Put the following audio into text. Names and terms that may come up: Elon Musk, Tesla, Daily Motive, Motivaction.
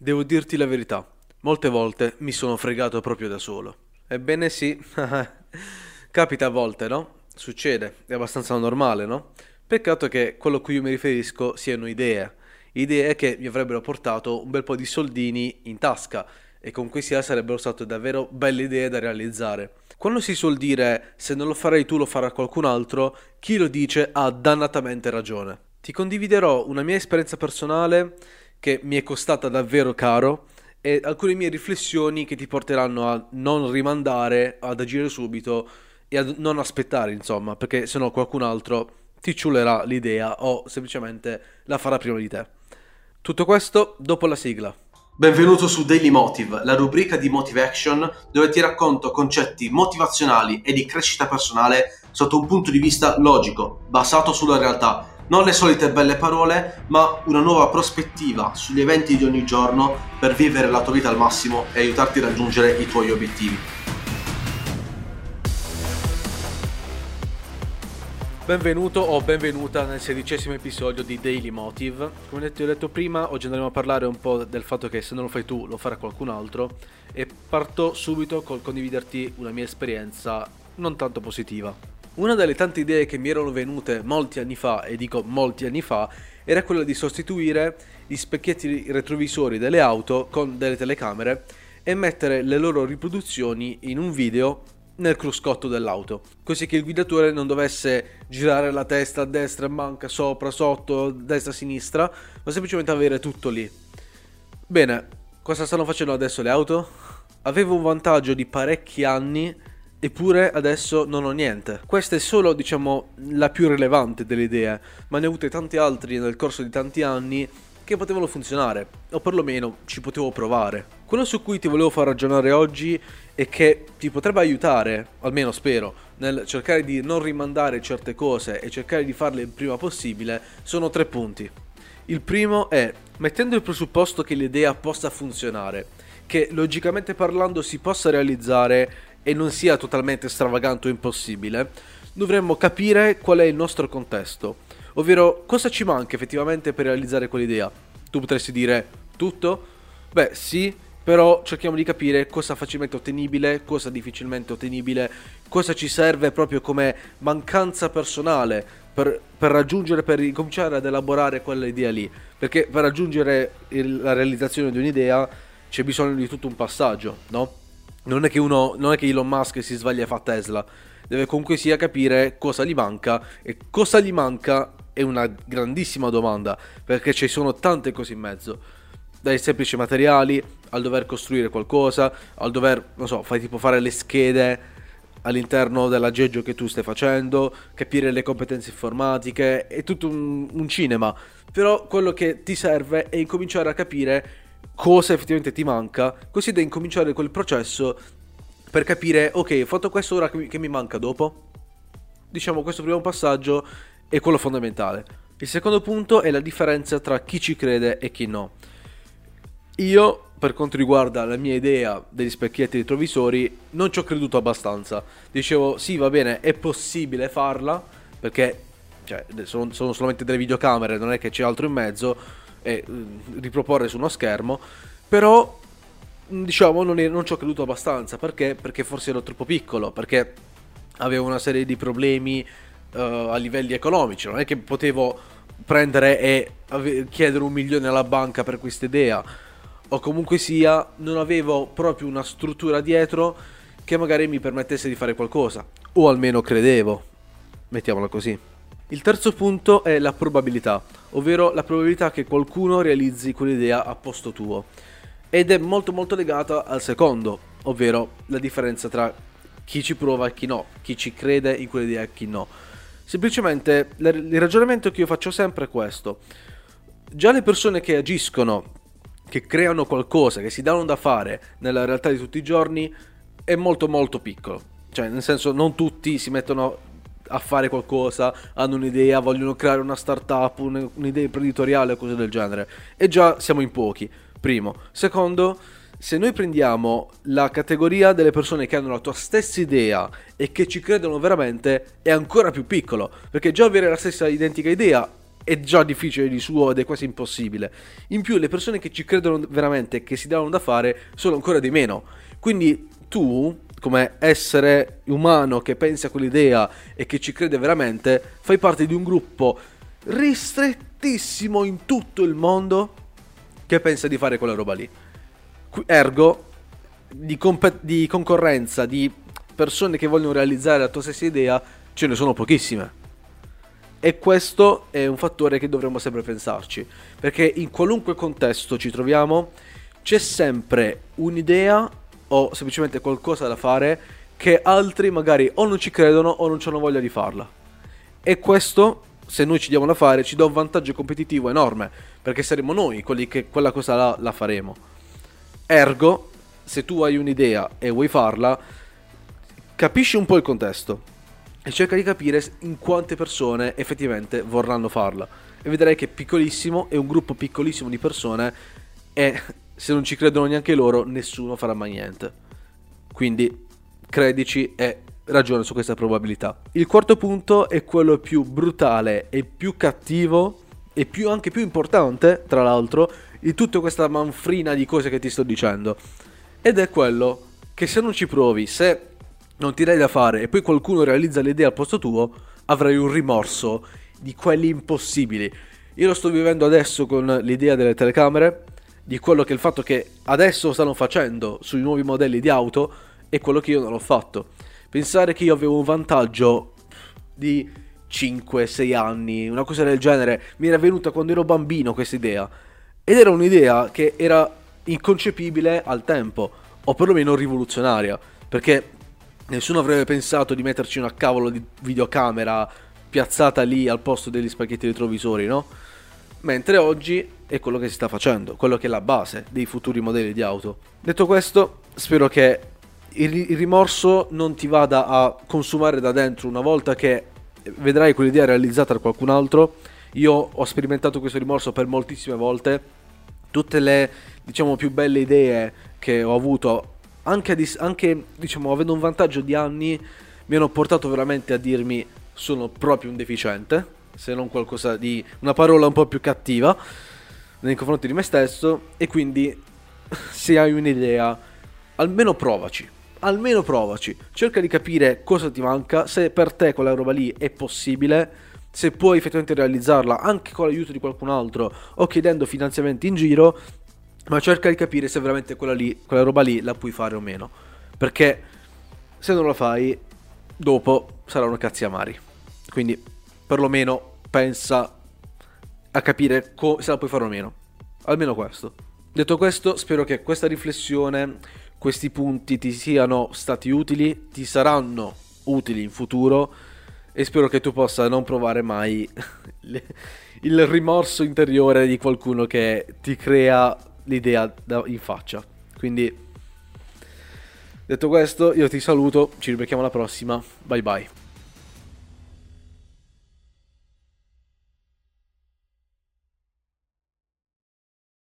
Devo dirti la verità, molte volte mi sono fregato proprio da solo. Ebbene sì, capita a volte, no? Succede, è abbastanza normale, no? Peccato che quello a cui io mi riferisco siano idee che mi avrebbero portato un bel po' di soldini in tasca e con cui sarebbero state davvero belle idee da realizzare. Quando si suol dire se non lo farai tu lo farà qualcun altro, chi lo dice ha dannatamente ragione. Ti condividerò una mia esperienza personale che mi è costata davvero caro e alcune mie riflessioni che ti porteranno a non rimandare, ad agire subito e a non aspettare, insomma, perché sennò qualcun altro ti ciulerà l'idea o semplicemente la farà prima di te. Tutto questo dopo la sigla. Benvenuto su Daily Motive, la rubrica di Motivaction dove ti racconto concetti motivazionali e di crescita personale sotto un punto di vista logico, basato sulla realtà. Non le solite belle parole, ma una nuova prospettiva sugli eventi di ogni giorno per vivere la tua vita al massimo e aiutarti a raggiungere i tuoi obiettivi. Benvenuto o benvenuta nel 16° episodio di Daily Motive. Come ti ho detto prima, oggi andremo a parlare un po' del fatto che se non lo fai tu lo farà qualcun altro e parto subito col condividerti una mia esperienza non tanto positiva. Una delle tante idee che mi erano venute molti anni fa, e dico molti anni fa, era quella di sostituire gli specchietti retrovisori delle auto con delle telecamere e mettere le loro riproduzioni in un video nel cruscotto dell'auto, così che il guidatore non dovesse girare la testa a destra e manca, sopra, sotto, destra, sinistra, ma semplicemente avere tutto lì. Bene, cosa stanno facendo adesso le auto? Avevo un vantaggio di parecchi anni, eppure adesso non ho niente. Questa è solo, diciamo, la più rilevante delle idee, ma ne ho avute tanti altri nel corso di tanti anni che potevano funzionare, o perlomeno ci potevo provare. Quello su cui ti volevo far ragionare oggi e che ti potrebbe aiutare, almeno spero, nel cercare di non rimandare certe cose e cercare di farle il prima possibile, sono 3 punti. Il primo è, mettendo il presupposto che l'idea possa funzionare, che logicamente parlando si possa realizzare e non sia totalmente stravagante o impossibile, dovremmo capire qual è il nostro contesto. Ovvero, cosa ci manca effettivamente per realizzare quell'idea? Tu potresti dire tutto? Beh sì, però cerchiamo di capire cosa facilmente ottenibile, cosa difficilmente ottenibile, cosa ci serve proprio come mancanza personale per raggiungere, per ricominciare ad elaborare quell'idea lì. Perché per raggiungere la realizzazione di un'idea c'è bisogno di tutto un passaggio, no? Non è che Elon Musk si sveglia e fa Tesla, deve comunque sia capire cosa gli manca, e cosa gli manca è una grandissima domanda, perché ci sono tante cose in mezzo, dai semplici materiali al dover costruire qualcosa, al dover, non so, fare le schede all'interno dell'aggeggio che tu stai facendo, capire le competenze informatiche, è tutto un cinema. Però quello che ti serve è incominciare a capire cosa effettivamente ti manca, così da incominciare quel processo per capire, ok, ho fatto questo, ora che mi manca dopo? Diciamo, questo primo passaggio è quello fondamentale. Il secondo punto è la differenza tra chi ci crede e chi no. Io, per quanto riguarda la mia idea degli specchietti retrovisori, non ci ho creduto abbastanza. Dicevo, sì, va bene, è possibile farla, perché cioè, sono solamente delle videocamere, non è che c'è altro in mezzo, e riproporre su uno schermo, però diciamo non ci ho creduto abbastanza. Perché? Perché forse ero troppo piccolo, perché avevo una serie di problemi a livelli economici, non è che potevo prendere e chiedere 1 milione alla banca per questa idea, o comunque sia non avevo proprio una struttura dietro che magari mi permettesse di fare qualcosa, o almeno credevo, mettiamola così. Il terzo punto è la probabilità, ovvero la probabilità che qualcuno realizzi quell'idea a posto tuo. Ed è molto molto legata al secondo, ovvero la differenza tra chi ci prova e chi no, chi ci crede in quell'idea e chi no. Semplicemente il ragionamento che io faccio sempre è questo: già le persone che agiscono, che creano qualcosa, che si danno da fare nella realtà di tutti i giorni, è molto molto piccolo. Cioè, nel senso, non tutti si mettono a fare qualcosa, hanno un'idea, vogliono creare una startup, un'idea imprenditoriale o cose del genere, e già siamo in pochi. Primo. Secondo, se noi prendiamo la categoria delle persone che hanno la tua stessa idea e che ci credono veramente, è ancora più piccolo, perché già avere la stessa identica idea è già difficile di suo ed è quasi impossibile. In più le persone che ci credono veramente, che si danno da fare, sono ancora di meno. Quindi tu, come essere umano che pensa quell'idea e che ci crede veramente, fai parte di un gruppo ristrettissimo in tutto il mondo che pensa di fare quella roba lì. Ergo, di concorrenza, di persone che vogliono realizzare la tua stessa idea, ce ne sono pochissime. E questo è un fattore che dovremmo sempre pensarci, perché in qualunque contesto ci troviamo c'è sempre un'idea o semplicemente qualcosa da fare che altri magari o non ci credono o non hanno voglia di farla. E questo, se noi ci diamo da fare, ci dà un vantaggio competitivo enorme, perché saremo noi quelli che quella cosa la faremo. Ergo, se tu hai un'idea e vuoi farla, capisci un po' il contesto e cerca di capire in quante persone effettivamente vorranno farla, e vedrai che è un gruppo piccolissimo di persone, e se non ci credono neanche loro, nessuno farà mai niente. Quindi credici e ragiona su questa probabilità. Il quarto punto è quello più brutale e più cattivo e anche più importante, tra l'altro, di tutta questa manfrina di cose che ti sto dicendo, ed è quello che se non ci provi, se non ti dai da fare e poi qualcuno realizza l'idea al posto tuo, avrai un rimorso di quelli impossibili. Io lo sto vivendo adesso con l'idea delle telecamere, di quello che il fatto che adesso stanno facendo sui nuovi modelli di auto e quello che io non l'ho fatto. Pensare che io avevo un vantaggio di 5-6 anni, una cosa del genere, mi era venuta quando ero bambino questa idea, ed era un'idea che era inconcepibile al tempo, o perlomeno rivoluzionaria, perché nessuno avrebbe pensato di metterci una cavolo di videocamera piazzata lì al posto degli specchietti retrovisori, no? Mentre oggi è quello che si sta facendo, quello che è la base dei futuri modelli di auto. Detto questo, spero che il rimorso non ti vada a consumare da dentro una volta che vedrai quell'idea realizzata da qualcun altro. Io ho sperimentato questo rimorso per moltissime volte. Tutte le, diciamo, più belle idee che ho avuto, anche diciamo avendo un vantaggio di anni, mi hanno portato veramente a dirmi: sono proprio un deficiente, se non qualcosa di, una parola un po' più cattiva nei confronti di me stesso. E quindi, se hai un'idea, almeno provaci, cerca di capire cosa ti manca, se per te quella roba lì è possibile, se puoi effettivamente realizzarla anche con l'aiuto di qualcun altro o chiedendo finanziamenti in giro. Ma cerca di capire se veramente quella roba lì la puoi fare o meno, perché se non la fai, dopo saranno cazzi amari. Quindi perlomeno pensa a capire se la puoi fare o meno. Almeno questo. Detto questo, spero che questa riflessione, questi punti ti siano stati utili, ti saranno utili in futuro, e spero che tu possa non provare mai il rimorso interiore di qualcuno che ti crea l'idea in faccia. Quindi, detto questo, io ti saluto, ci ribecchiamo alla prossima, bye bye.